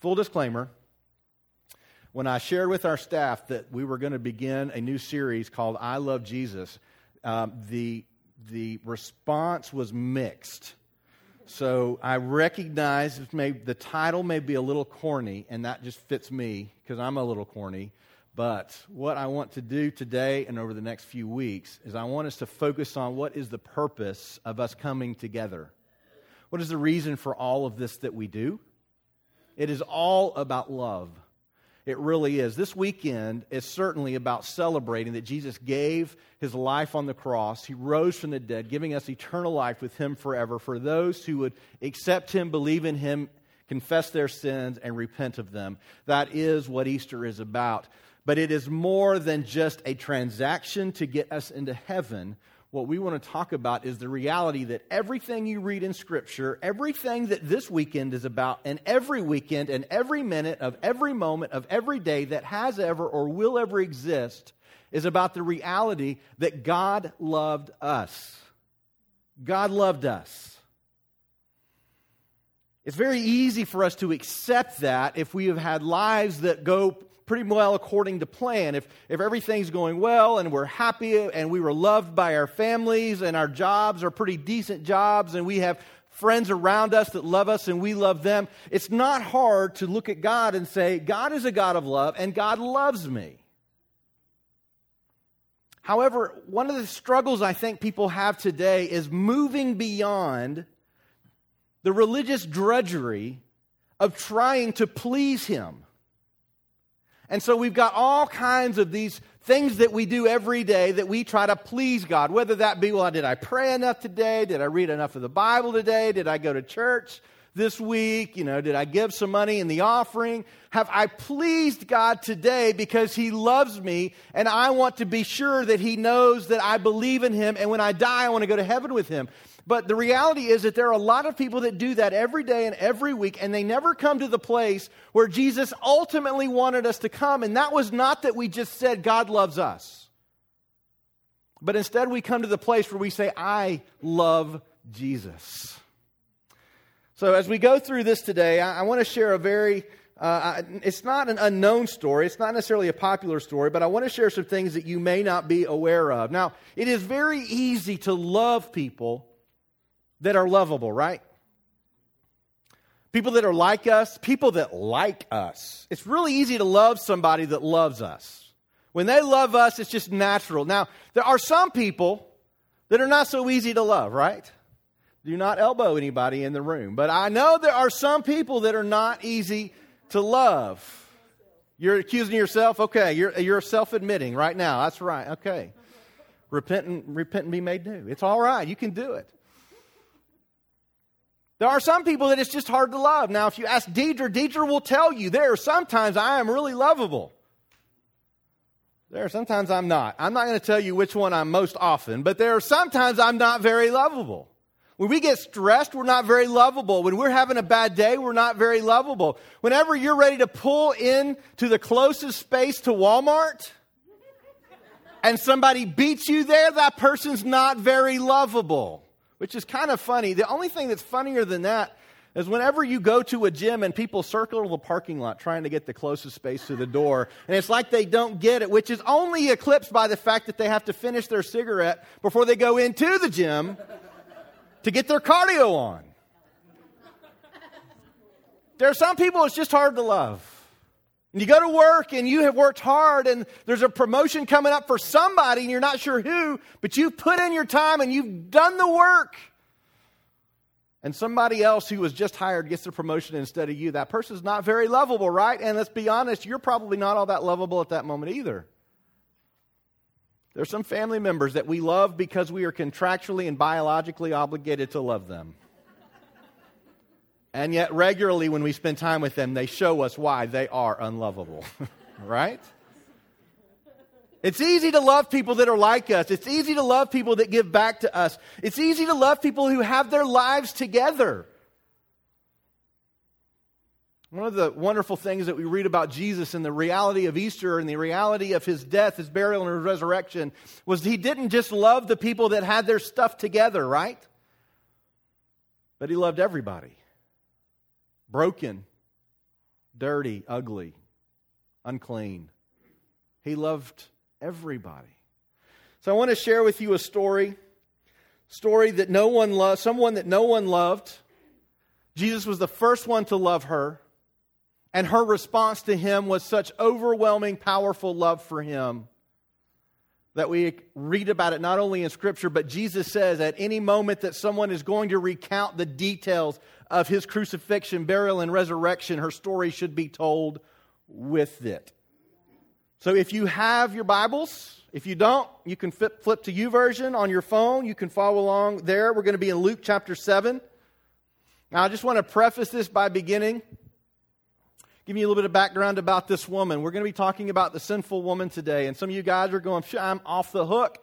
Full disclaimer, when I shared with our staff that we were going to begin a new series called I Love Jesus, the response was mixed. So I recognize the title may be a little corny, and that just fits me because I'm a little corny. But what I want to do today and over the next few weeks is I want us to focus on what is the purpose of us coming together. What is the reason for all of this that we do? It is all about love. It really is. This weekend is certainly about celebrating that Jesus gave his life on the cross. He rose from the dead, giving us eternal life with him forever for those who would accept him, believe in him, confess their sins, and repent of them. That is what Easter is about. But it is more than just a transaction to get us into heaven. What we want to talk about is the reality that everything you read in Scripture, everything that this weekend is about, and every weekend and every minute of every moment of every day that has ever or will ever exist is about the reality that God loved us. God loved us. It's very easy for us to accept that if we have had lives that go pretty well according to plan. If everything's going well and we're happy and we were loved by our families and our jobs are pretty decent jobs and we have friends around us that love us and we love them, it's not hard to look at God and say, God is a God of love and God loves me. However, one of the struggles I think people have today is moving beyond the religious drudgery of trying to please him. And so we've got all kinds of these things that we do every day that we try to please God, whether that be, well, did I pray enough today? Did I read enough of the Bible today? Did I go to church this week? You know, did I give some money in the offering? Have I pleased God today because he loves me and I want to be sure that he knows that I believe in him and when I die, I want to go to heaven with him. But the reality is that there are a lot of people that do that every day and every week, and they never come to the place where Jesus ultimately wanted us to come. And that was not that we just said, God loves us. But instead we come to the place where we say, I love Jesus. So as we go through this today, I want to share a very, it's not an unknown story. It's not necessarily a popular story, but I want to share some things that you may not be aware of. Now, it is very easy to love people that are lovable, right? People that are like us, people that like us. It's really easy to love somebody that loves us. When they love us, it's just natural. Now, there are some people that are not so easy to love, right? Do not elbow anybody in the room. But I know there are some people that are not easy to love. You're accusing yourself? Okay, you're self-admitting right now. That's right, okay. Repent and be made new. It's all right, you can do it. There are some people that it's just hard to love. Now, if you ask Deidre, Deidre will tell you, there are sometimes I am really lovable. There are sometimes I'm not. I'm not going to tell you which one I'm most often, but there are sometimes I'm not very lovable. When we get stressed, we're not very lovable. When we're having a bad day, we're not very lovable. Whenever you're ready to pull in to the closest space to Walmart and somebody beats you there, that person's not very lovable. Which is kind of funny. The only thing that's funnier than that is whenever you go to a gym and people circle the parking lot trying to get the closest space to the door, and it's like they don't get it, which is only eclipsed by the fact that they have to finish their cigarette before they go into the gym to get their cardio on. There are some people it's just hard to love. And you go to work and you have worked hard and there's a promotion coming up for somebody and you're not sure who, but you've put in your time and you've done the work. And somebody else who was just hired gets the promotion instead of you. That person's not very lovable, right? And let's be honest, you're probably not all that lovable at that moment either. There's some family members that we love because we are contractually and biologically obligated to love them. And yet regularly when we spend time with them, they show us why they are unlovable, right? It's easy to love people that are like us. It's easy to love people that give back to us. It's easy to love people who have their lives together. One of the wonderful things that we read about Jesus and the reality of Easter and the reality of his death, his burial, and his resurrection was he didn't just love the people that had their stuff together, right? But he loved everybody. Broken, dirty, ugly, unclean. He loved everybody. So I want to share with you a story that no one loved, someone that no one loved. Jesus was the first one to love her, and her response to him was such overwhelming, powerful love for him that we read about it not only in Scripture, but Jesus says at any moment that someone is going to recount the details of his crucifixion, burial, and resurrection, her story should be told with it. So if you have your Bibles, if you don't, you can flip to YouVersion on your phone. You can follow along there. We're going to be in Luke chapter 7. Now, I just want to preface this by beginning, giving you a little bit of background about this woman. We're going to be talking about the sinful woman today. And some of you guys are going, I'm off the hook.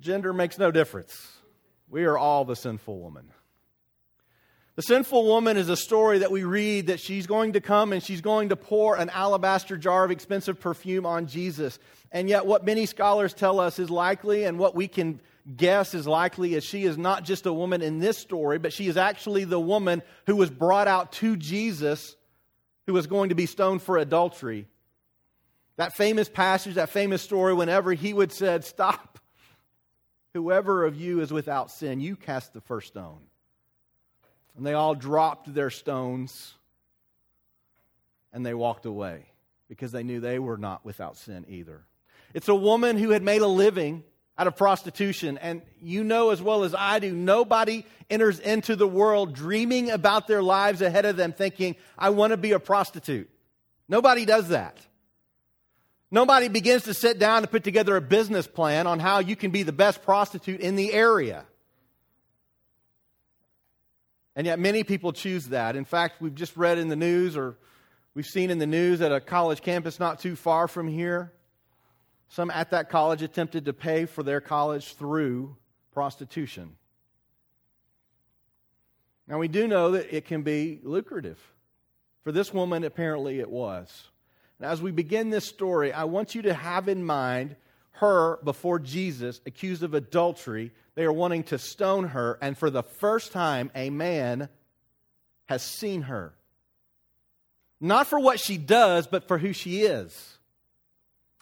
Gender makes no difference. We are all the sinful woman. The sinful woman is a story that we read that she's going to come and she's going to pour an alabaster jar of expensive perfume on Jesus. And yet what many scholars tell us is likely, and what we can guess is likely, is she is not just a woman in this story, but she is actually the woman who was brought out to Jesus, who was going to be stoned for adultery. That famous passage, that famous story, whenever he would said, stop, whoever of you is without sin, you cast the first stone. And they all dropped their stones and they walked away because they knew they were not without sin either. It's a woman who had made a living out of prostitution. And you know as well as I do, nobody enters into the world dreaming about their lives ahead of them thinking, I want to be a prostitute. Nobody does that. Nobody begins to sit down and put together a business plan on how you can be the best prostitute in the area. And yet many people choose that. In fact, we've just read in the news, or we've seen in the news, at a college campus not too far from here, some at that college attempted to pay for their college through prostitution. Now, we do know that it can be lucrative. For this woman, apparently it was. And as we begin this story, I want you to have in mind her before Jesus, accused of adultery. They are wanting to stone her, and for the first time, a man has seen her. Not for what she does, but for who she is.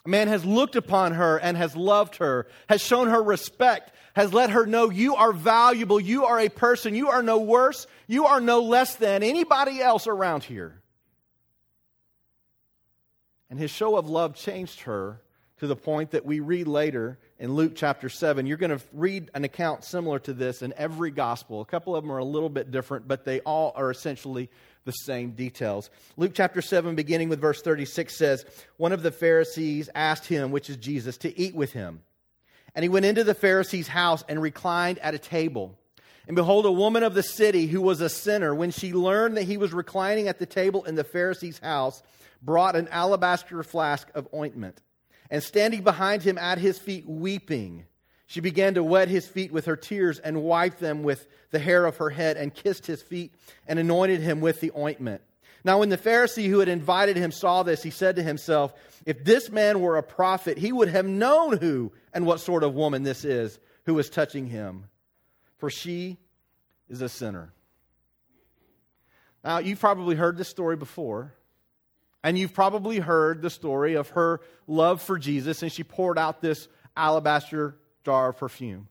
A man has looked upon her and has loved her, has shown her respect, has let her know you are valuable, you are a person, you are no worse, you are no less than anybody else around here. And his show of love changed her to the point that we read later in Luke chapter 7. You're going to read an account similar to this in every gospel. A couple of them are a little bit different, but they all are essentially the same details. Luke chapter 7, beginning with verse 36, says, one of the Pharisees asked him, which is Jesus, to eat with him. And he went into the Pharisee's house and reclined at a table. And behold, a woman of the city who was a sinner, when she learned that he was reclining at the table in the Pharisee's house, brought an alabaster flask of ointment. And standing behind him at his feet, weeping, she began to wet his feet with her tears and wiped them with the hair of her head and kissed his feet and anointed him with the ointment. Now when the Pharisee who had invited him saw this, he said to himself, if this man were a prophet, he would have known who and what sort of woman this is who is touching him, for she is a sinner. Now you've probably heard this story before. And you've probably heard the story of her love for Jesus, and she poured out this alabaster jar of perfume.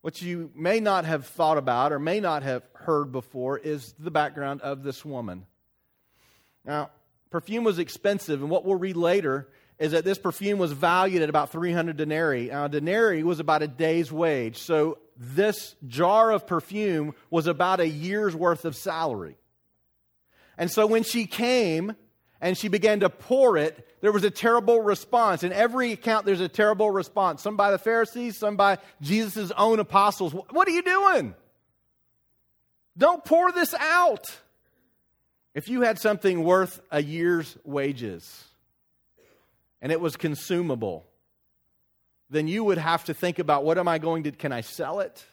What you may not have thought about or may not have heard before is the background of this woman. Now, perfume was expensive, and what we'll read later is that this perfume was valued at about 300 denarii. Now, a denarii was about a day's wage, so this jar of perfume was about a year's worth of salary. And so when she came and she began to pour it, there was a terrible response. In every account, there's a terrible response. Some by the Pharisees, some by Jesus' own apostles. What are you doing? Don't pour this out. If you had something worth a year's wages and it was consumable, then you would have to think about, what am I going to, can I sell it?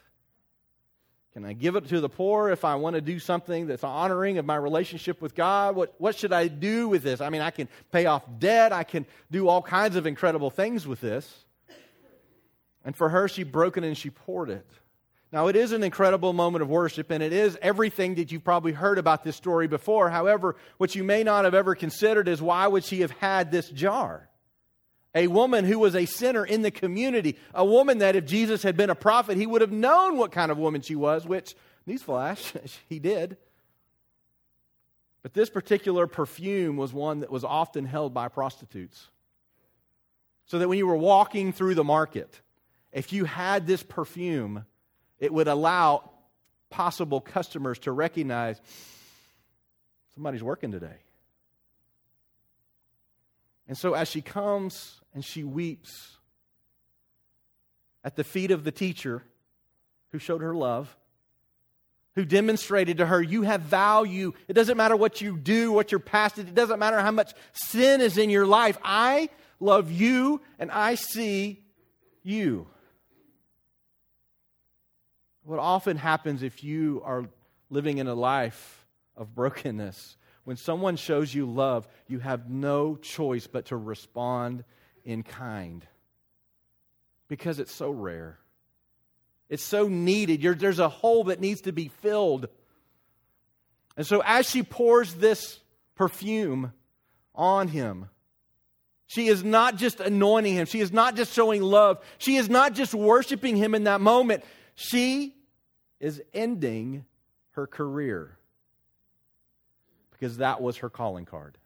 Can I give it to the poor if I want to do something that's honoring of my relationship with God? What should I do with this? I mean, I can pay off debt. I can do all kinds of incredible things with this. And for her, she broke it and she poured it. Now, it is an incredible moment of worship, and it is everything that you've probably heard about this story before. However, what you may not have ever considered is, why would she have had this jar? A woman who was a sinner in the community, a woman that if Jesus had been a prophet, he would have known what kind of woman she was, which, newsflash, he did. But this particular perfume was one that was often held by prostitutes. So that when you were walking through the market, if you had this perfume, it would allow possible customers to recognize somebody's working today. And so as she comes and she weeps at the feet of the teacher who showed her love, who demonstrated to her, you have value. It doesn't matter what you do, what your past is. It doesn't matter how much sin is in your life. I love you and I see you. What often happens if you are living in a life of brokenness, when someone shows you love, you have no choice but to respond in kind, because it's so rare. It's so needed. There's a hole that needs to be filled. And so as she pours this perfume on him, she is not just anointing him. She is not just showing love. She is not just worshiping him in that moment. She is ending her career, because that was her calling card.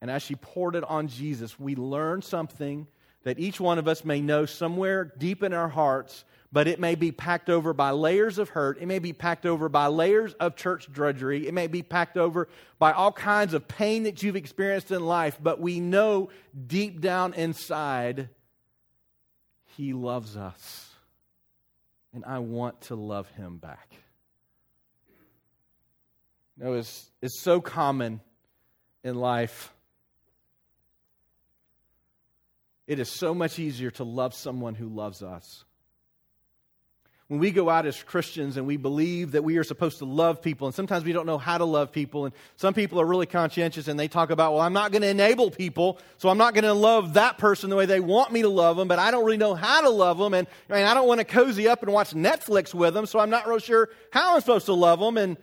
And as she poured it on Jesus, we learn something that each one of us may know somewhere deep in our hearts, but it may be packed over by layers of hurt. It may be packed over by layers of church drudgery. It may be packed over by all kinds of pain that you've experienced in life, but we know deep down inside, he loves us, and I want to love him back. You know, it's so common in life. It is so much easier to love someone who loves us. When we go out as Christians and we believe that we are supposed to love people, and sometimes we don't know how to love people, and some people are really conscientious and they talk about, well, I'm not going to enable people, so I'm not going to love that person the way they want me to love them, but I don't really know how to love them, and I don't want to cozy up and watch Netflix with them, so I'm not real sure how I'm supposed to love them. And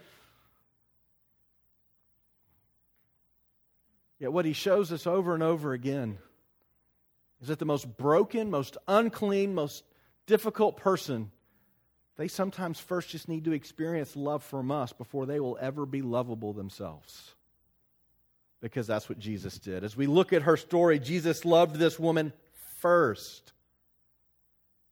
yet what he shows us over and over again is that the most broken, most unclean, most difficult person, they sometimes first just need to experience love from us before they will ever be lovable themselves. Because that's what Jesus did. As we look at her story, Jesus loved this woman first.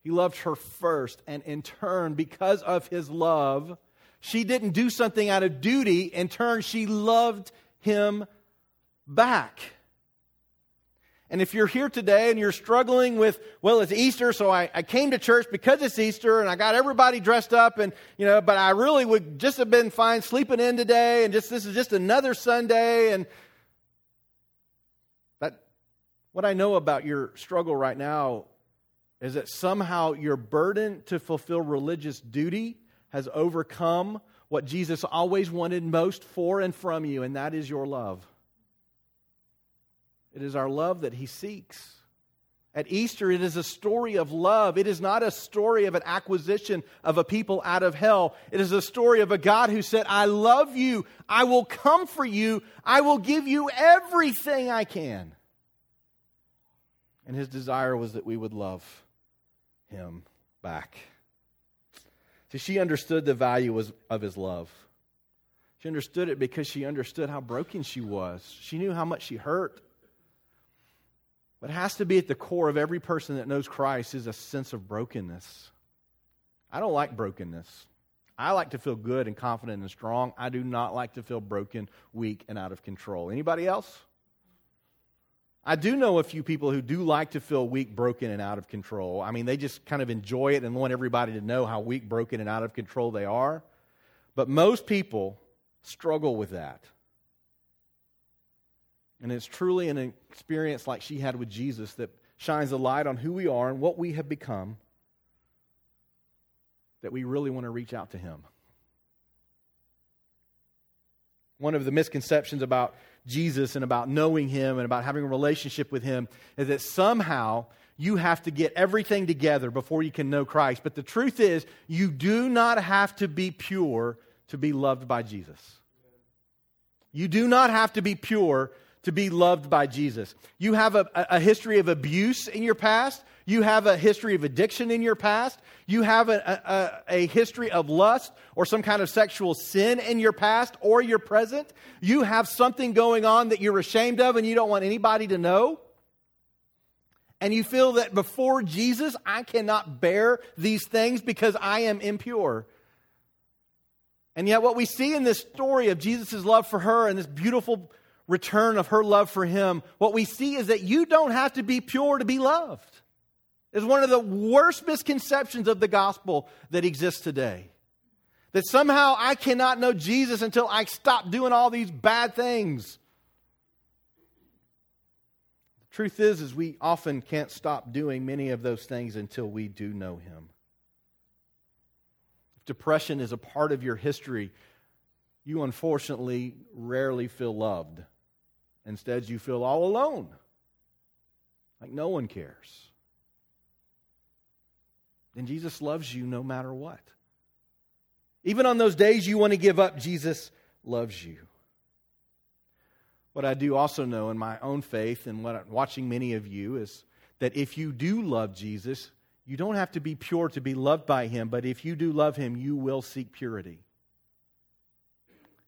He loved her first. And in turn, because of his love, she didn't do something out of duty. In turn, she loved him back. And if you're here today and you're struggling with, well, it's Easter, so I came to church because it's Easter and I got everybody dressed up and, but I really would just have been fine sleeping in today, and this is just another Sunday. And that, what I know about your struggle right now is that somehow your burden to fulfill religious duty has overcome what Jesus always wanted most for and from you, and that is your love. It is our love that he seeks. At Easter, it is a story of love. It is not a story of an acquisition of a people out of hell. It is a story of a God who said, I love you. I will come for you. I will give you everything I can. And his desire was that we would love him back. See, she understood the value of his love. She understood it because she understood how broken she was. She knew how much she hurt. What has to be at the core of every person that knows Christ is a sense of brokenness. I don't like brokenness. I like to feel good and confident and strong. I do not like to feel broken, weak, and out of control. Anybody else? I do know a few people who do like to feel weak, broken, and out of control. I mean, they just kind of enjoy it and want everybody to know how weak, broken, and out of control they are. But most people struggle with that. And it's truly an experience like she had with Jesus that shines a light on who we are and what we have become, that we really want to reach out to him. One of the misconceptions about Jesus and about knowing him and about having a relationship with him is that somehow you have to get everything together before you can know Christ. But the truth is, you do not have to be pure to be loved by Jesus. You do not have to be pure to be loved by Jesus. You have a history of abuse in your past. You have a history of addiction in your past. You have a history of lust or some kind of sexual sin in your past or your present. You have something going on that you're ashamed of and you don't want anybody to know. And you feel that before Jesus, I cannot bear these things because I am impure. And yet what we see in this story of Jesus' love for her and this beautiful return of her love for him, what we see is that you don't have to be pure to be loved. It's one of the worst misconceptions of the gospel that exists today. That somehow I cannot know Jesus until I stop doing all these bad things. The truth is we often can't stop doing many of those things until we do know him. Depression is a part of your history. You unfortunately rarely feel loved. Instead, you feel all alone, like no one cares. And Jesus loves you no matter what. Even on those days you want to give up, Jesus loves you. What I do also know in my own faith and what I'm watching many of you is that if you do love Jesus, you don't have to be pure to be loved by him, but if you do love him, you will seek purity.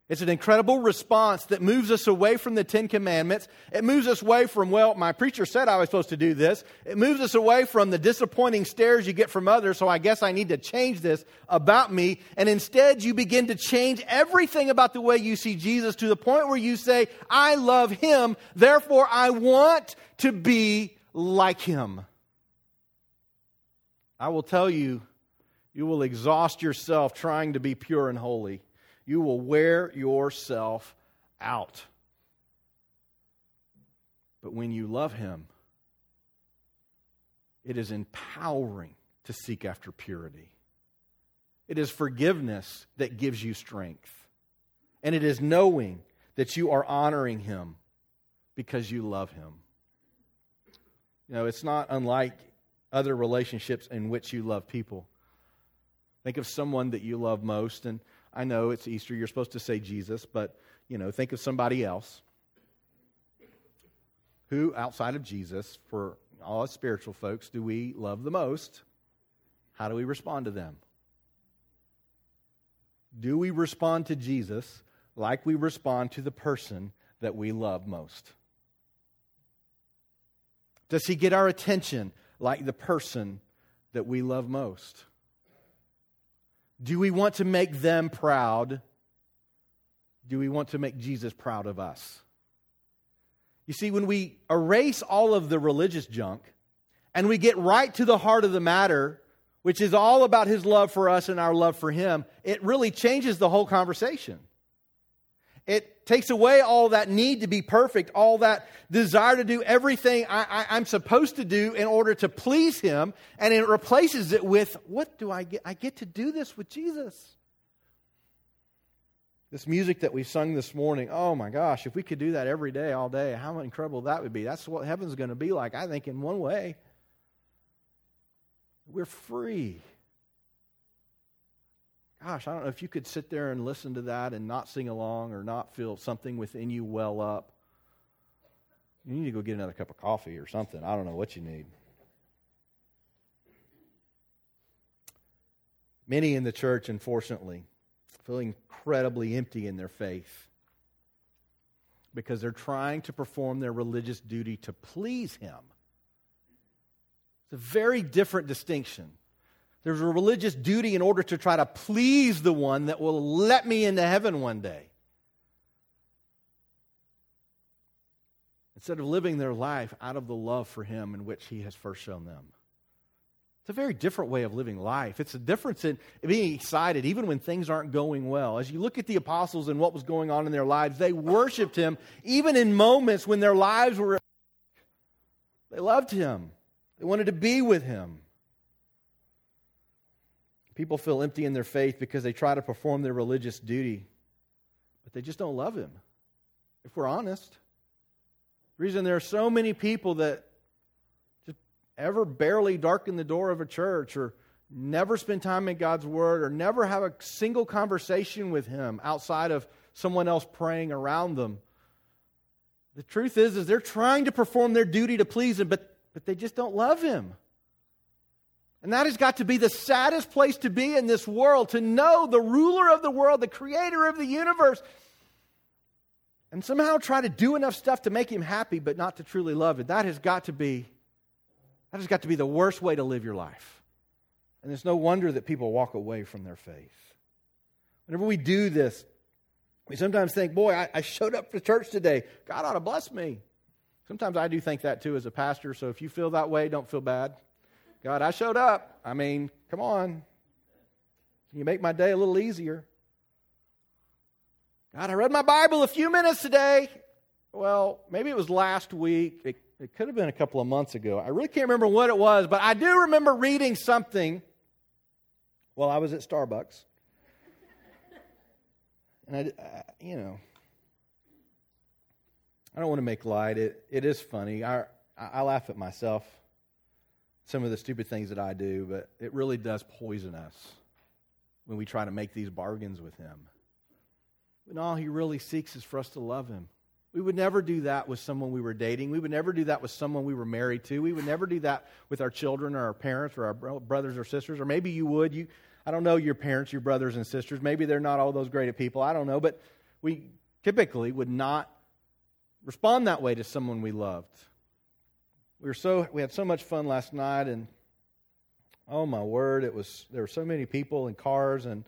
It's an incredible response that moves us away from the Ten Commandments. It moves us away from, well, my preacher said I was supposed to do this. It moves us away from the disappointing stares you get from others, so I guess I need to change this about me. And instead, you begin to change everything about the way you see Jesus to the point where you say, I love him, therefore I want to be like him. I will tell you, you will exhaust yourself trying to be pure and holy. You will wear yourself out. But when you love him, it is empowering to seek after purity. It is forgiveness that gives you strength. And it is knowing that you are honoring him because you love him. You know, it's not unlike other relationships in which you love people. Think of someone that you love most. And I know it's Easter, you're supposed to say Jesus, but you know, think of somebody else who, outside of Jesus, for all us spiritual folks, do we love the most? How do we respond to them? Do we respond to Jesus like we respond to the person that we love most? Does he get our attention like the person that we love most? Do we want to make them proud? Do we want to make Jesus proud of us? You see, when we erase all of the religious junk and we get right to the heart of the matter, which is all about his love for us and our love for him, it really changes the whole conversation. It takes away all that need to be perfect, all that desire to do everything I'm supposed to do in order to please him, and it replaces it with, what do I get? I get to do this with Jesus. This music that we sung this morning, oh my gosh, if we could do that every day, all day, how incredible that would be. That's what heaven's going to be like, I think, in one way. We're free. Gosh, I don't know if you could sit there and listen to that and not sing along or not feel something within you well up. You need to go get another cup of coffee or something. I don't know what you need. Many in the church, unfortunately, feel incredibly empty in their faith because they're trying to perform their religious duty to please him. It's a very different distinction. There's a religious duty in order to try to please the one that will let me into heaven one day. Instead of living their life out of the love for him in which he has first shown them. It's a very different way of living life. It's a difference in being excited even when things aren't going well. As you look at the apostles and what was going on in their lives, they worshiped him even in moments when their lives were... They loved him. They wanted to be with him. People feel empty in their faith because they try to perform their religious duty, but they just don't love him, if we're honest. The reason there are so many people that just ever barely darken the door of a church or never spend time in God's Word or never have a single conversation with Him outside of someone else praying around them. The truth is they're trying to perform their duty to please Him, but they just don't love Him. And that has got to be the saddest place to be in this world, to know the ruler of the world, the creator of the universe, and somehow try to do enough stuff to make Him happy, but not to truly love Him. That has got to be the worst way to live your life. And it's no wonder that people walk away from their faith. Whenever we do this, we sometimes think, boy, I showed up for church today. God ought to bless me. Sometimes I do think that too as a pastor. So if you feel that way, don't feel bad. God, I showed up. I mean, come on. Can you make my day a little easier? God, I read my Bible a few minutes today. Well, maybe it was last week. It could have been a couple of months ago. I really can't remember what it was, but I do remember reading something while I was at Starbucks. And I don't want to make light. It is funny. I laugh at myself, some of the stupid things that I do, but it really does poison us when we try to make these bargains with Him. When all He really seeks is for us to love Him. We would never do that with someone we were dating. We would never do that with someone we were married to. We would never do that with our children or our parents or our brothers or sisters. Or maybe you would. I don't know your parents, your brothers and sisters. Maybe they're not all those great of people. I don't know. But we typically would not respond that way to someone we loved. We had so much fun last night, and oh my word, there were so many people and cars, and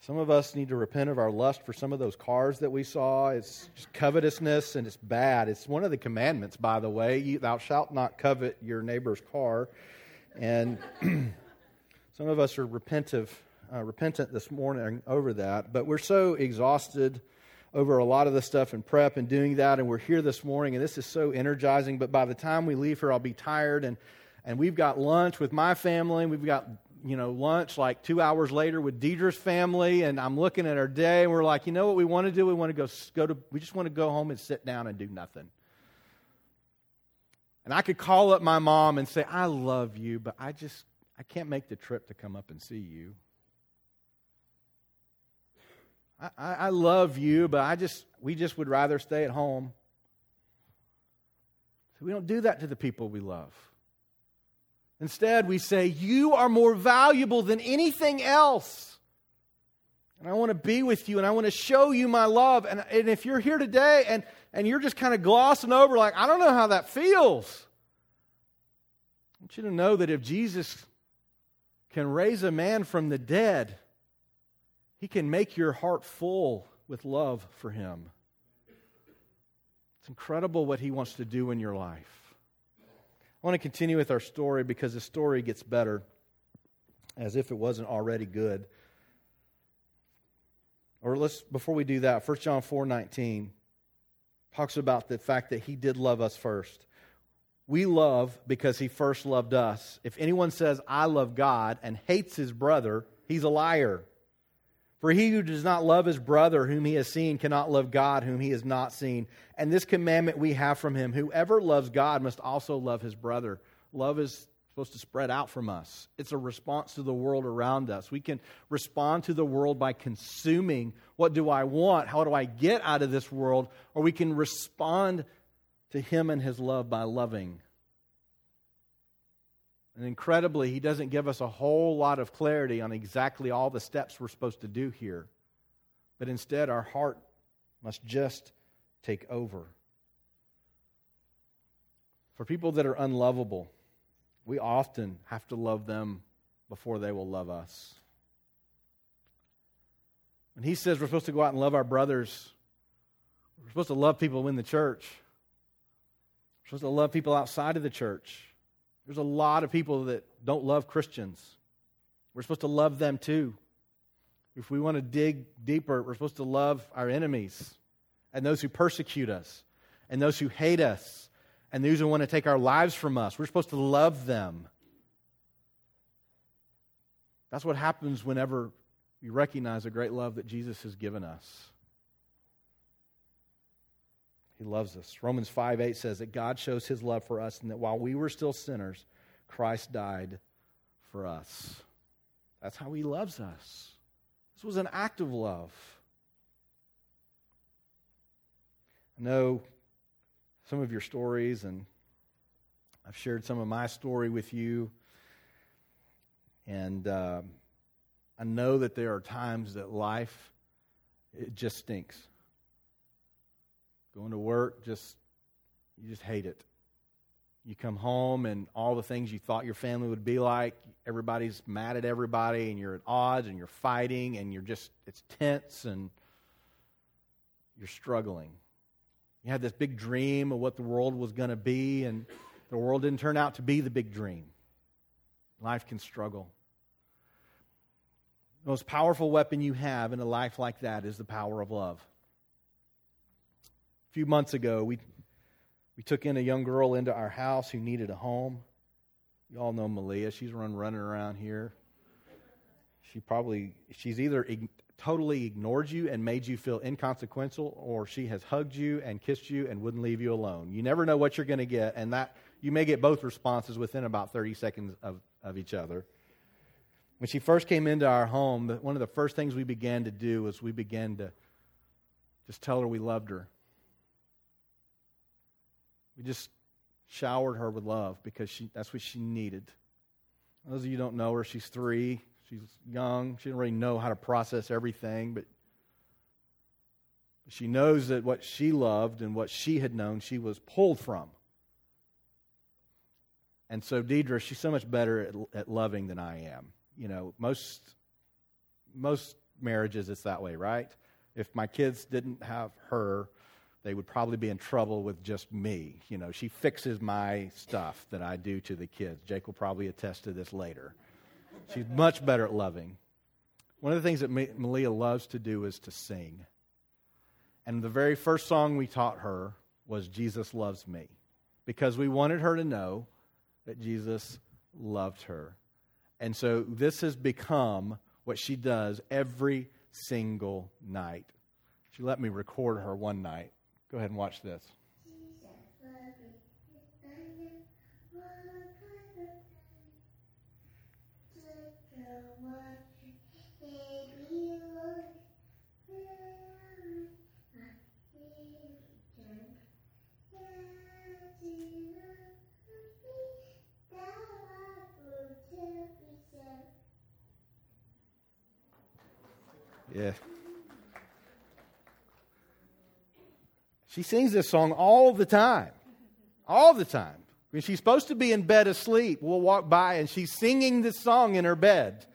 some of us need to repent of our lust for some of those cars that we saw. It's just covetousness, and it's bad. It's one of the commandments, by the way. Thou shalt not covet your neighbor's car. And some of us are repentant this morning over that. But we're so exhausted over a lot of the stuff and prep and doing that. And we're here this morning, and this is so energizing. But by the time we leave here, I'll be tired. And we've got lunch with my family. We've got lunch like 2 hours later with Deidre's family, and I'm looking at our day, and we're like, you know what we want to do? We want to we just want to go home and sit down and do nothing. And I could call up my mom and say, I love you, but I can't make the trip to come up and see you. I love you, but we just would rather stay at home. So we don't do that to the people we love. Instead, we say, you are more valuable than anything else. And I want to be with you, and I want to show you my love. And if you're here today and you're just kind of glossing over, like, I don't know how that feels. I want you to know that if Jesus can raise a man from the dead, He can make your heart full with love for Him. It's incredible what He wants to do in your life. I want to continue with our story because the story gets better, as if it wasn't already good. Or before we do that, 1 John 4:19 talks about the fact that He did love us first. We love because He first loved us. If anyone says, I love God, and hates his brother, he's a liar. For he who does not love his brother whom he has seen cannot love God whom he has not seen. And this commandment we have from Him, whoever loves God must also love his brother. Love is supposed to spread out from us. It's a response to the world around us. We can respond to the world by consuming. What do I want? How do I get out of this world? Or we can respond to Him and His love by loving. And incredibly, He doesn't give us a whole lot of clarity on exactly all the steps we're supposed to do here. But instead, our heart must just take over. For people that are unlovable, we often have to love them before they will love us. When He says we're supposed to go out and love our brothers, we're supposed to love people in the church. We're supposed to love people outside of the church. There's a lot of people that don't love Christians. We're supposed to love them too. If we want to dig deeper, we're supposed to love our enemies and those who persecute us and those who hate us and those who want to take our lives from us. We're supposed to love them. That's what happens whenever you recognize the great love that Jesus has given us. He loves us. Romans 5:8 says that God shows His love for us, and that while we were still sinners, Christ died for us. That's how he loves us. This was an act of love. I know some of your stories, and I've shared some of my story with you. And I know that there are times that life, it just stinks. Going to work, you just hate it. You come home and all the things you thought your family would be like, everybody's mad at everybody and you're at odds and you're fighting and it's tense and you're struggling. You had this big dream of what the world was going to be, and the world didn't turn out to be the big dream. Life can struggle. The most powerful weapon you have in a life like that is the power of love. A few months ago, we took in a young girl into our house who needed a home. You all know Malia. She's running around here. She's either totally ignored you and made you feel inconsequential, or she has hugged you and kissed you and wouldn't leave you alone. You never know what you're going to get, and that you may get both responses within about 30 seconds of each other. When she first came into our home, one of the first things we began to do was we began to just tell her we loved her. We just showered her with love because that's what she needed. Those of you who don't know her, she's 3. She's young. She didn't really know how to process everything, but she knows that what she loved and what she had known, she was pulled from. And so Deidre, she's so much better at loving than I am. You know, most marriages it's that way, right? If my kids didn't have her, they would probably be in trouble with just me. You know, she fixes my stuff that I do to the kids. Jake will probably attest to this later. She's much better at loving. One of the things that Malia loves to do is to sing. And the very first song we taught her was Jesus Loves Me, because we wanted her to know that Jesus loved her. And so this has become what she does every single night. She let me record her one night. Go ahead and watch this. Yeah. She sings this song all the time. All the time. When she's supposed to be in bed asleep, we'll walk by and she's singing this song in her bed.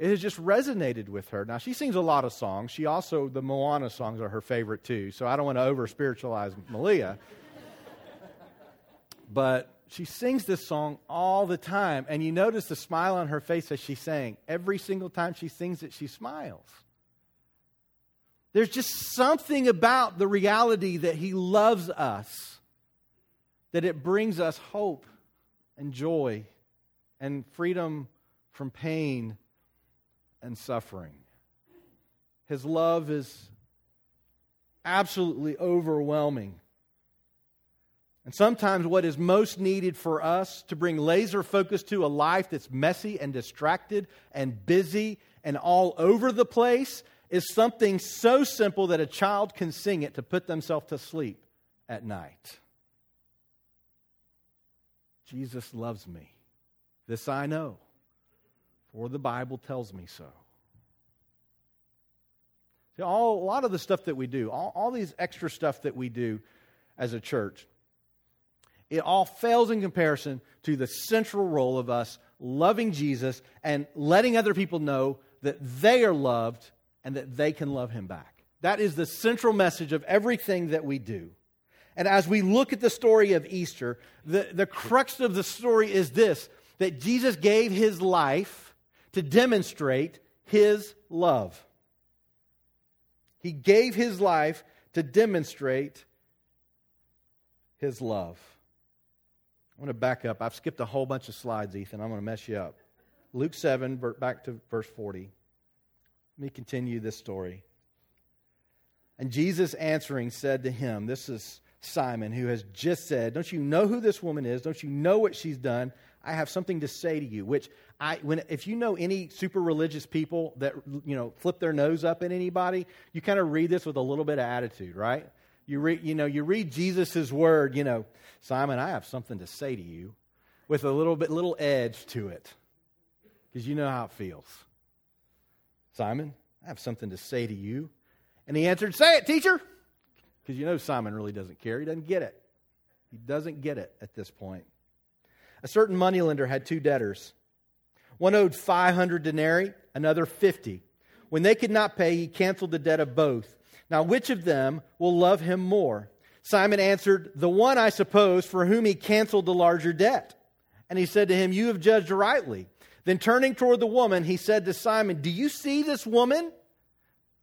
It has just resonated with her. Now, she sings a lot of songs. She also, the Moana songs are her favorite too, so I don't want to over-spiritualize Malia. But she sings this song all the time, and you notice the smile on her face as she sang. Every single time she sings it, she smiles. There's just something about the reality that he loves us, that it brings us hope and joy and freedom from pain and suffering. His love is absolutely overwhelming. And sometimes what is most needed for us to bring laser focus to a life that's messy and distracted and busy and all over the place is something so simple that a child can sing it to put themselves to sleep at night. Jesus loves me. This I know, for the Bible tells me so. See, a lot of the stuff that we do, all these extra stuff that we do as a church, it all fails in comparison to the central role of us loving Jesus and letting other people know that they are loved and that they can love him back. That is the central message of everything that we do. And as we look at the story of Easter, the crux of the story is this, that Jesus gave his life to demonstrate his love. He gave his life to demonstrate his love. I want to back up. I've skipped a whole bunch of slides, Ethan. I'm going to mess you up. Luke 7, back to verse 40. Let me continue this story. And Jesus answering said to him, this is Simon, who has just said, don't you know who this woman is? Don't you know what she's done? I have something to say to you, which if you know any super religious people that, flip their nose up at anybody, you kind of read this with a little bit of attitude, right? You read Jesus' word, Simon, I have something to say to you, with a little edge to it, because you know how it feels. Simon, I have something to say to you. And he answered, say it, teacher, because Simon really doesn't care. He doesn't get it. He doesn't get it at this point. A certain moneylender had two debtors. One owed 500 denarii, another 50. When they could not pay, he canceled the debt of both. Now, which of them will love him more? Simon answered, the one, I suppose, for whom he canceled the larger debt. And he said to him, you have judged rightly. Then turning toward the woman, he said to Simon, do you see this woman?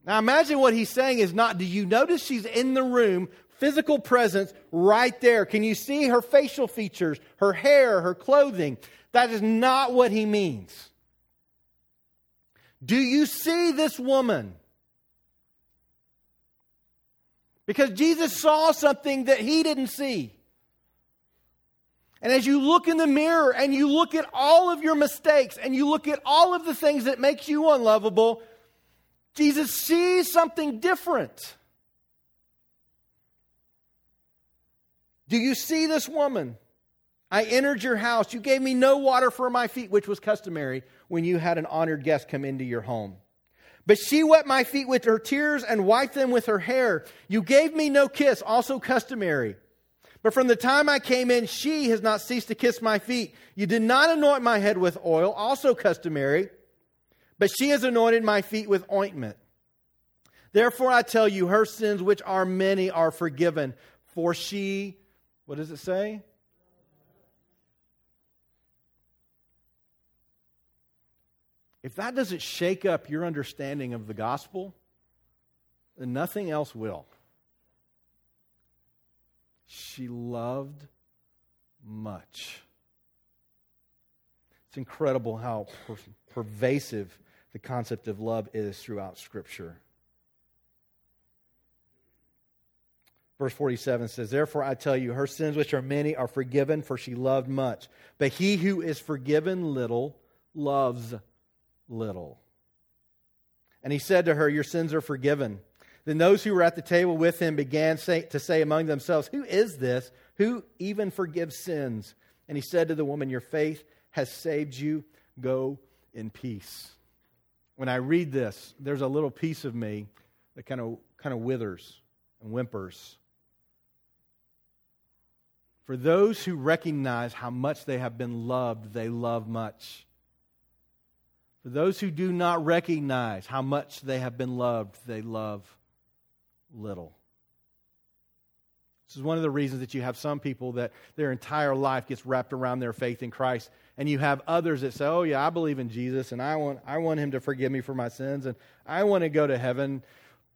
Now imagine what he's saying is not, do you notice she's in the room, physical presence right there. Can you see her facial features, her hair, her clothing? That is not what he means. Do you see this woman? Because Jesus saw something that he didn't see. And as you look in the mirror and you look at all of your mistakes and you look at all of the things that makes you unlovable, Jesus sees something different. Do you see this woman? I entered your house. You gave me no water for my feet, which was customary when you had an honored guest come into your home. But she wet my feet with her tears and wiped them with her hair. You gave me no kiss, also customary. But from the time I came in, she has not ceased to kiss my feet. You did not anoint my head with oil, also customary, but she has anointed my feet with ointment. Therefore I tell you, her sins, which are many, are forgiven. For she, what does it say? If that doesn't shake up your understanding of the gospel, then nothing else will. She loved much. It's incredible how pervasive the concept of love is throughout Scripture. Verse 47 says, therefore I tell you, her sins which are many are forgiven, for she loved much. But he who is forgiven little loves little. And he said to her, your sins are forgiven. Then those who were at the table with him began to say among themselves, who is this? Who even forgives sins? And he said to the woman, your faith has saved you. Go in peace. When I read this, there's a little piece of me that kind of withers and whimpers. For those who recognize how much they have been loved, they love much. For those who do not recognize how much they have been loved, they love little. This is one of the reasons that you have some people that their entire life gets wrapped around their faith in Christ, and you have others that say, oh yeah, I believe in Jesus, and I want him to forgive me for my sins, and I want to go to heaven,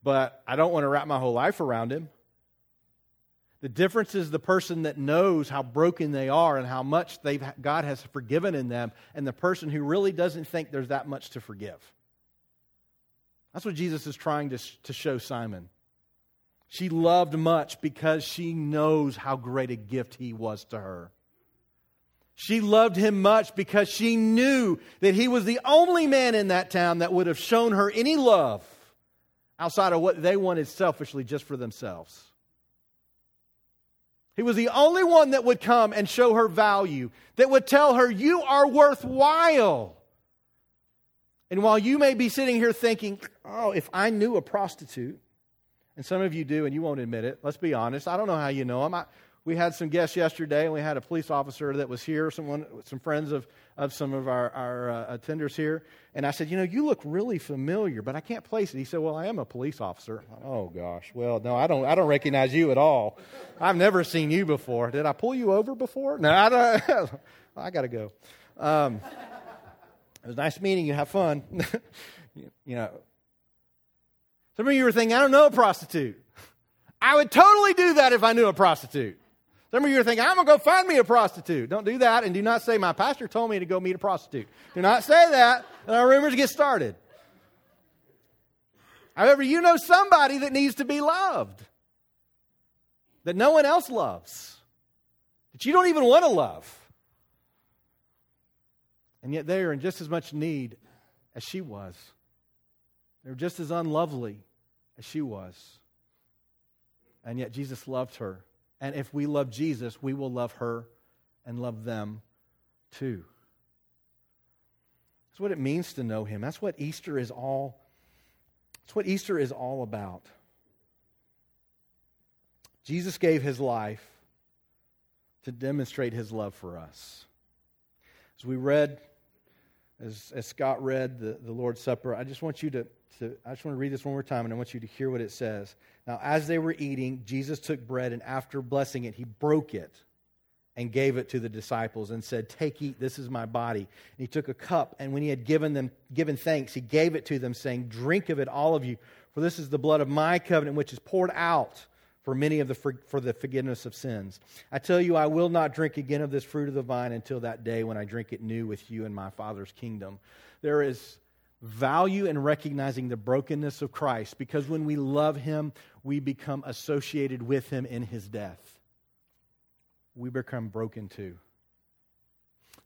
but I don't want to wrap my whole life around him. The difference is the person that knows how broken they are and how much God has forgiven in them, and the person who really doesn't think there's that much to forgive. That's what Jesus is trying to show Simon. She loved much because she knows how great a gift he was to her. She loved him much because she knew that he was the only man in that town that would have shown her any love outside of what they wanted selfishly just for themselves. He was the only one that would come and show her value, that would tell her, you are worthwhile. And while you may be sitting here thinking, oh, if I knew a prostitute, and some of you do, and you won't admit it. Let's be honest. I don't know how you know them. We had some guests yesterday, and we had a police officer that was here, some friends of some of our attenders here. And I said, you look really familiar, but I can't place it. He said, well, I am a police officer. Oh, gosh. Well, no, I don't recognize you at all. I've never seen you before. Did I pull you over before? No, I don't. I got to go. It was nice meeting you. Have fun. Some of you were thinking, I don't know a prostitute. I would totally do that if I knew a prostitute. Some of you were thinking, I'm going to go find me a prostitute. Don't do that, and do not say, my pastor told me to go meet a prostitute. Do not say that, and our rumors get started. However, you know somebody that needs to be loved. that no one else loves, that you don't even want to love. And yet they are in just as much need as she was. They're just as unlovely as she was. And yet Jesus loved her. And if we love Jesus, we will love her and love them too. That's what it means to know him. That's what Easter is all. That's what Easter is all about. Jesus gave his life to demonstrate his love for us. As we read, as Scott read the Lord's Supper, I just want you I just want to read this one more time, and I want you to hear what it says. Now, as they were eating, Jesus took bread, and after blessing it, he broke it and gave it to the disciples and said, "Take, eat, this is my body." And he took a cup, and when he had given thanks, he gave it to them, saying, "Drink of it, all of you, for this is the blood of my covenant, which is poured out for many for the forgiveness of sins. I tell you, I will not drink again of this fruit of the vine until that day when I drink it new with you in my Father's kingdom." There is value in recognizing the brokenness of Christ, because when we love him, we become associated with him in his death. We become broken too.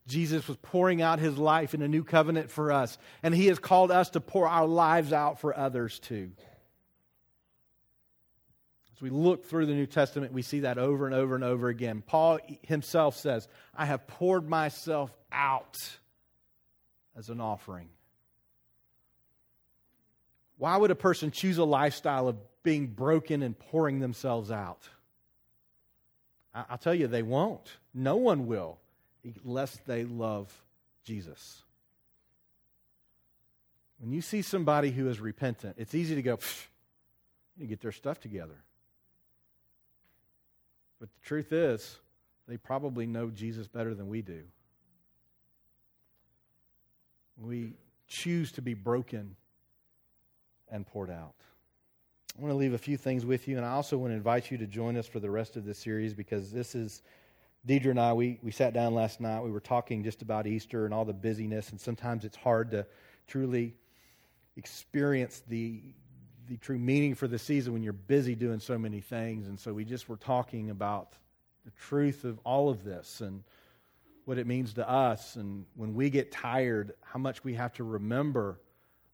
Jesus was pouring out his life in a new covenant for us, and he has called us to pour our lives out for others too. As we look through the New Testament, we see that over and over and over again. Paul himself says, "I have poured myself out as an offering." Why would a person choose a lifestyle of being broken and pouring themselves out? I'll tell you, they won't. No one will, unless they love Jesus. When you see somebody who is repentant, it's easy to go, "You get their stuff together." But the truth is, they probably know Jesus better than we do. We choose to be broken and poured out. I want to leave a few things with you, and I also want to invite you to join us for the rest of this series, because this is, Deidre and I, we sat down last night, we were talking just about Easter and all the busyness, and sometimes it's hard to truly experience the true meaning for the season when you're busy doing so many things. And so we just were talking about the truth of all of this and what it means to us. And when we get tired, how much we have to remember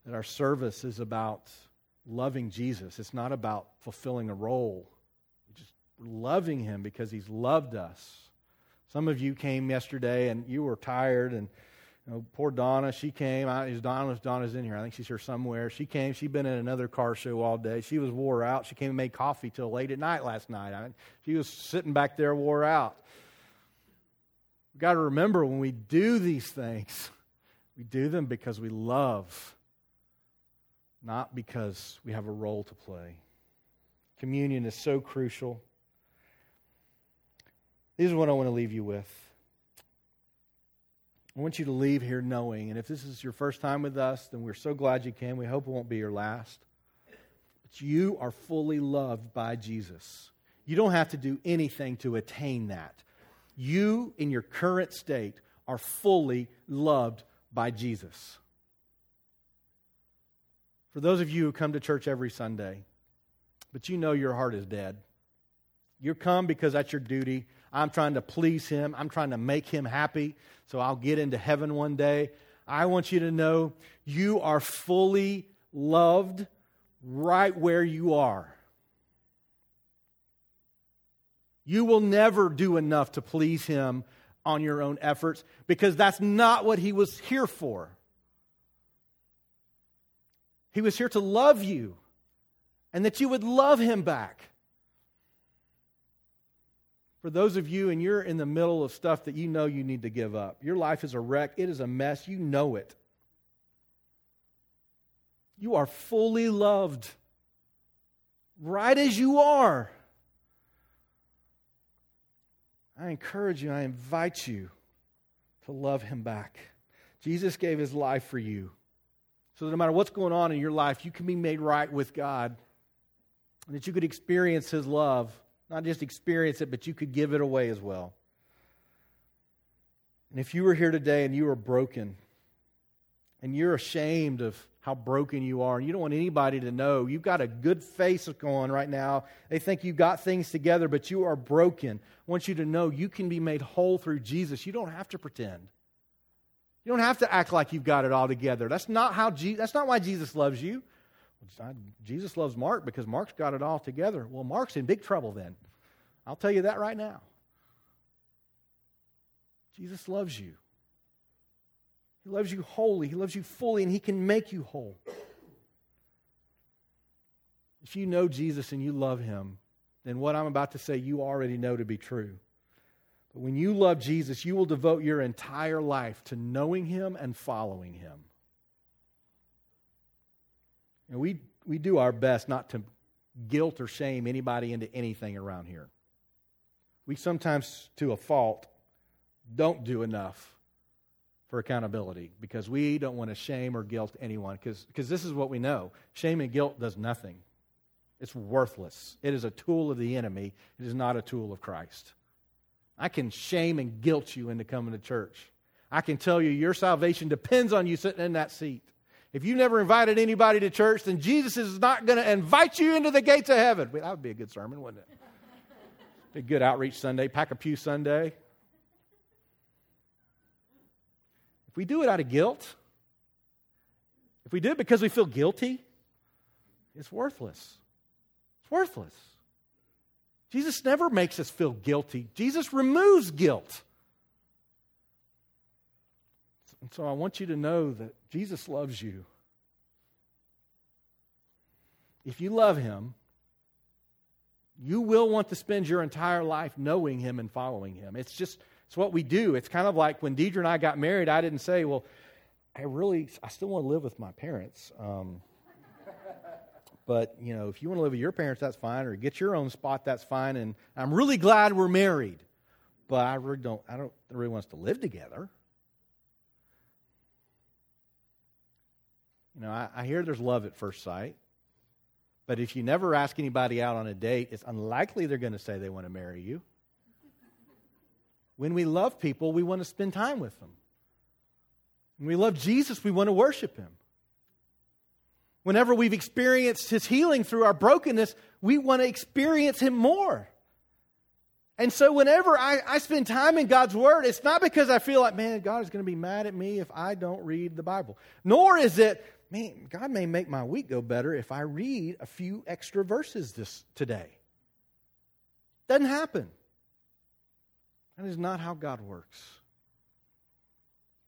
that our service is about loving Jesus. It's not about fulfilling a role. We're just loving him because he's loved us. Some of you came yesterday and you were tired, and poor Donna, she came. Donna's in here. I think she's here somewhere. She came. She'd been in another car show all day. She was wore out. She came and made coffee till late at night last night. She was sitting back there wore out. We've got to remember, when we do these things, we do them because we love, not because we have a role to play. Communion is so crucial. This is what I want to leave you with. I want you to leave here knowing, and if this is your first time with us, then we're so glad you came. We hope it won't be your last. But you are fully loved by Jesus. You don't have to do anything to attain that. You, in your current state, are fully loved by Jesus. For those of you who come to church every Sunday, but you know your heart is dead. You come because that's your duty. I'm trying to please him. I'm trying to make him happy so I'll get into heaven one day. I want you to know you are fully loved right where you are. You will never do enough to please him on your own efforts, because that's not what he was here for. He was here to love you, and that you would love him back. For those of you, and you're in the middle of stuff that you know you need to give up. Your life is a wreck. It is a mess. You know it. You are fully loved right as you are. I encourage you, I invite you to love him back. Jesus gave his life for you, so that no matter what's going on in your life, you can be made right with God, and that you could experience his love. Not just experience it, but you could give it away as well. And if you were here today and you were broken and you're ashamed of how broken you are. And you don't want anybody to know. You've got a good face going right now. They think you've got things together, but you are broken. I want you to know you can be made whole through Jesus. You don't have to pretend. You don't have to act like you've got it all together. That's not why Jesus loves you. Jesus loves Mark because Mark's got it all together. Well, Mark's in big trouble then. I'll tell you that right now. Jesus loves you. He loves you wholly. He loves you fully, and He can make you whole. If you know Jesus and you love Him, then what I'm about to say you already know to be true. But when you love Jesus, you will devote your entire life to knowing Him and following Him. And we do our best not to guilt or shame anybody into anything around here. We sometimes, to a fault, don't do enough for accountability because we don't want to shame or guilt anyone, because this is what we know. Shame and guilt does nothing. It's worthless. It is a tool of the enemy. It is not a tool of Christ. I can shame and guilt you into coming to church. I can tell you your salvation depends on you sitting in that seat. If you never invited anybody to church, then Jesus is not going to invite you into the gates of heaven. Well, that would be a good sermon, wouldn't it? A good outreach Sunday, pack a pew Sunday. If we do it out of guilt, if we do it because we feel guilty, it's worthless. It's worthless. Jesus never makes us feel guilty. Jesus removes guilt. And so I want you to know that Jesus loves you. If you love Him, you will want to spend your entire life knowing Him and following Him. It's what we do. It's kind of like when Deidre and I got married, I didn't say, well, I still want to live with my parents. But, you know, if you want to live with your parents, that's fine. Or get your own spot, that's fine. And I'm really glad we're married. But I don't really want us to live together. You know, I hear there's love at first sight. But if you never ask anybody out on a date, it's unlikely they're going to say they want to marry you. When we love people, we want to spend time with them. When we love Jesus, we want to worship Him. Whenever we've experienced His healing through our brokenness, we want to experience Him more. And so whenever I spend time in God's Word, it's not because I feel like, man, God is going to be mad at me if I don't read the Bible. Nor is it, man, God may make my week go better if I read a few extra verses today. Doesn't happen. That is not how God works.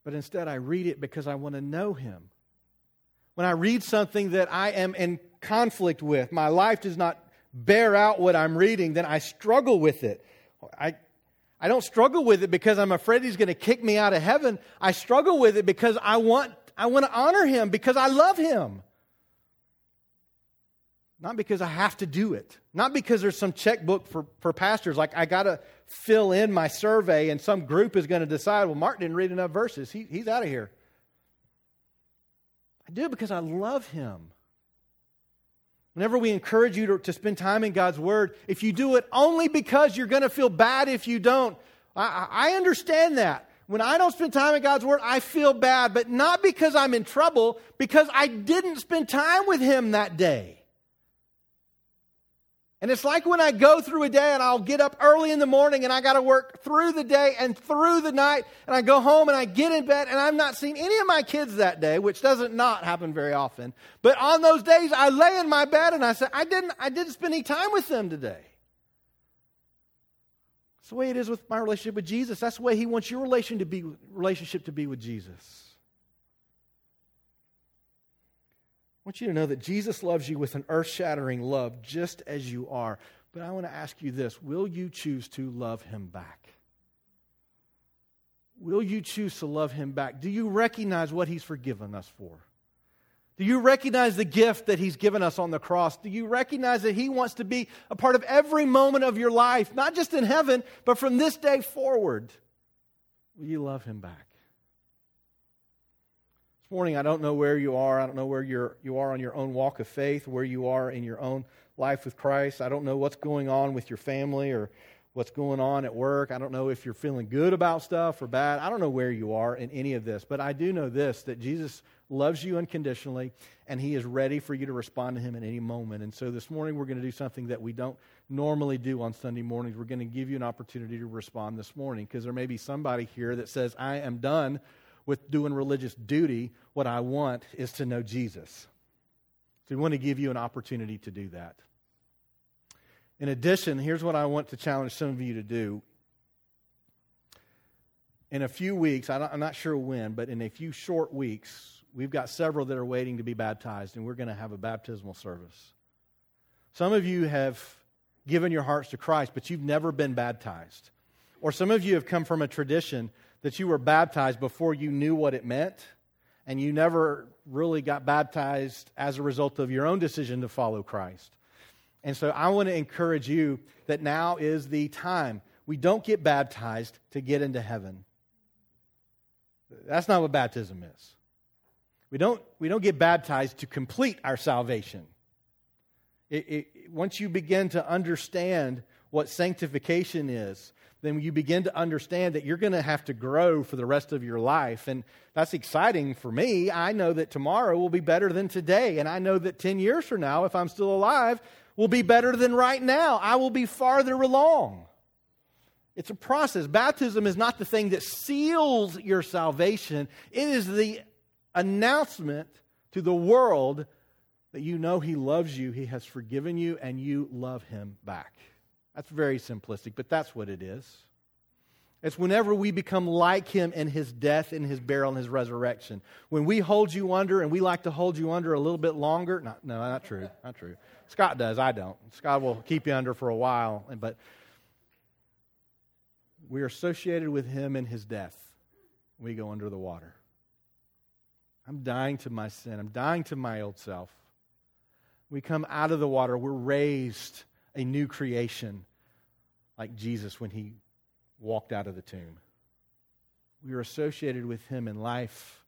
But instead, I read it because I want to know Him. When I read something that I am in conflict with, my life does not bear out what I'm reading, then I struggle with it. I don't struggle with it because I'm afraid He's going to kick me out of heaven. I struggle with it because I want to honor Him, because I love Him. Not because I have to do it. Not because there's some checkbook for pastors, like I got to fill in my survey and some group is going to decide, well, Mark didn't read enough verses. He's out of here. I do it because I love Him. Whenever we encourage you to spend time in God's Word, if you do it only because you're going to feel bad if you don't, I understand that. When I don't spend time in God's Word, I feel bad, but not because I'm in trouble, because I didn't spend time with Him that day. And it's like when I go through a day and I'll get up early in the morning and I got to work through the day and through the night, and I go home and I get in bed and I've not seen any of my kids that day, which doesn't not happen very often. But on those days, I lay in my bed and I say, I didn't spend any time with them today. That's the way it is with my relationship with Jesus. That's the way He wants your relationship to be with Jesus. I want you to know that Jesus loves you with an earth-shattering love just as you are. But I want to ask you this. Will you choose to love Him back? Will you choose to love Him back? Do you recognize what He's forgiven us for? Do you recognize the gift that He's given us on the cross? Do you recognize that He wants to be a part of every moment of your life, not just in heaven, but from this day forward? Will you love Him back? Morning, I don't know where you are. I don't know where you are on your own walk of faith, where you are in your own life with Christ. I don't know what's going on with your family or what's going on at work. I don't know if you're feeling good about stuff or bad. I don't know where you are in any of this, but I do know this, that Jesus loves you unconditionally, and He is ready for you to respond to Him at any moment. And so this morning, we're going to do something that we don't normally do on Sunday mornings. We're going to give you an opportunity to respond this morning, because there may be somebody here that says, I am done with doing religious duty. What I want is to know Jesus. So we want to give you an opportunity to do that. In addition, here's what I want to challenge some of you to do. In a few weeks, I'm not sure when, but in a few short weeks, we've got several that are waiting to be baptized, and we're going to have a baptismal service. Some of you have given your hearts to Christ, but you've never been baptized. Or some of you have come from a tradition that you were baptized before you knew what it meant, and you never really got baptized as a result of your own decision to follow Christ. And so I want to encourage you that now is the time. We don't get baptized to get into heaven. That's not what baptism is. We don't get baptized to complete our salvation. Once you begin to understand what sanctification is, then you begin to understand that you're going to have to grow for the rest of your life. And that's exciting for me. I know that tomorrow will be better than today. And I know that 10 years from now, if I'm still alive, will be better than right now. I will be farther along. It's a process. Baptism is not the thing that seals your salvation. It is the announcement to the world that you know He loves you, He has forgiven you, and you love Him back. That's very simplistic, but that's what it is. It's whenever we become like Him in His death, in His burial, and His resurrection. When we hold you under, and we like to hold you under a little bit longer. Not true. Scott does, I don't. Scott will keep you under for a while, but we are associated with Him in His death. We go under the water. I'm dying to my sin. I'm dying to my old self. We come out of the water. We're raised a new creation like Jesus when He walked out of the tomb. We are associated with Him in life.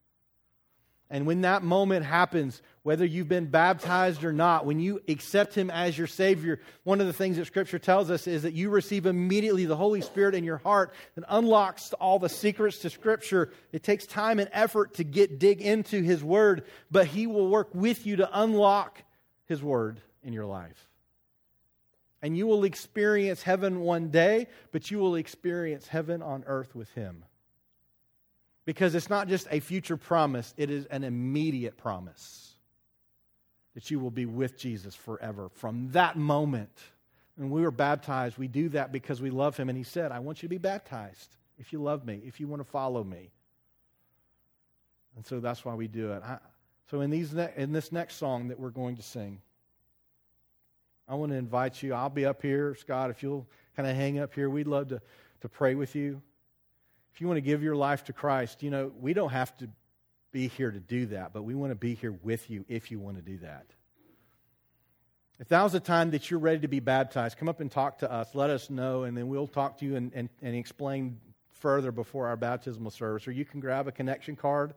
And when that moment happens, whether you've been baptized or not, when you accept Him as your Savior, one of the things that Scripture tells us is that you receive immediately the Holy Spirit in your heart and unlocks all the secrets to Scripture. It takes time and effort to dig into His Word, but He will work with you to unlock His Word in your life. And you will experience heaven one day, but you will experience heaven on earth with Him. Because it's not just a future promise, it is an immediate promise that you will be with Jesus forever. From that moment, when we were baptized, we do that because we love Him. And He said, I want you to be baptized if you love Me, if you want to follow Me. And so that's why we do it. So in this next song that we're going to sing, I want to invite you. I'll be up here. Scott, if you'll kind of hang up here, we'd love to pray with you. If you want to give your life to Christ, you know, we don't have to be here to do that, but we want to be here with you if you want to do that. If that was the time that you're ready to be baptized, come up and talk to us. Let us know, and then we'll talk to you and explain further before our baptismal service. Or you can grab a connection card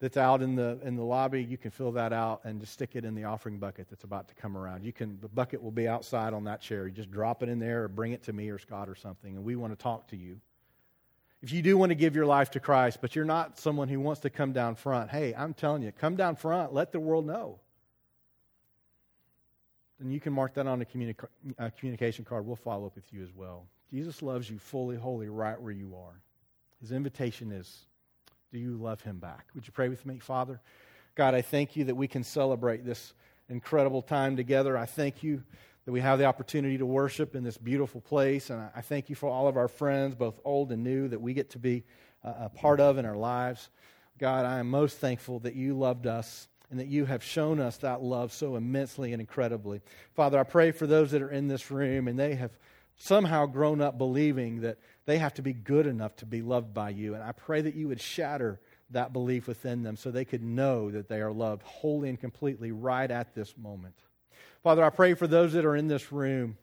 that's out in the lobby. You can fill that out and just stick it in the offering bucket that's about to come around. The bucket will be outside on that chair. You just drop it in there or bring it to me or Scott or something, and we want to talk to you. If you do want to give your life to Christ, but you're not someone who wants to come down front, hey, I'm telling you, come down front, let the world know. And you can mark that on a communication card. We'll follow up with you as well. Jesus loves you fully, wholly, right where you are. His invitation is, do you love Him back? Would you pray with me, Father? God, I thank You that we can celebrate this incredible time together. I thank You that we have the opportunity to worship in this beautiful place. And I thank You for all of our friends, both old and new, that we get to be a part of in our lives. God, I am most thankful that You loved us and that You have shown us that love so immensely and incredibly. Father, I pray for those that are in this room and they have somehow grown up believing that they have to be good enough to be loved by You. And I pray that You would shatter that belief within them so they could know that they are loved wholly and completely right at this moment. Father, I pray for those that are in this room.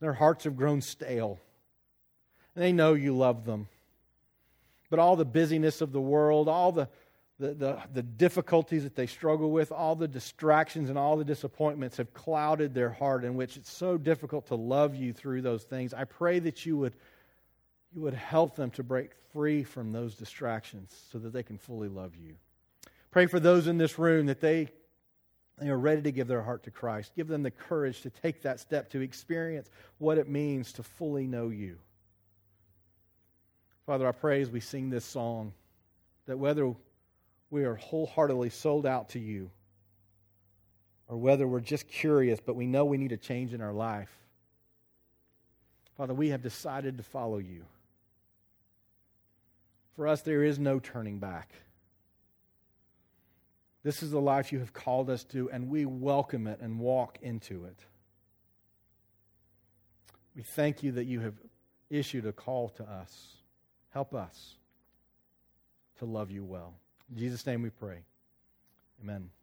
Their hearts have grown stale. They know You love them. But all the busyness of the world, all the, the difficulties that they struggle with, all the distractions and all the disappointments have clouded their heart, in which it's so difficult to love you through those things. I pray that you would help them to break free from those distractions so that they can fully love you. Pray for those in this room that they are ready to give their heart to Christ. Give them the courage to take that step, to experience what it means to fully know you. Father, I pray as we sing this song that whether we are wholeheartedly sold out to you or whether we're just curious but we know we need a change in our life, Father, we have decided to follow you. For us, there is no turning back. This is the life you have called us to, and we welcome it and walk into it. We thank you that you have issued a call to us. Help us to love you well. In Jesus' name we pray. Amen.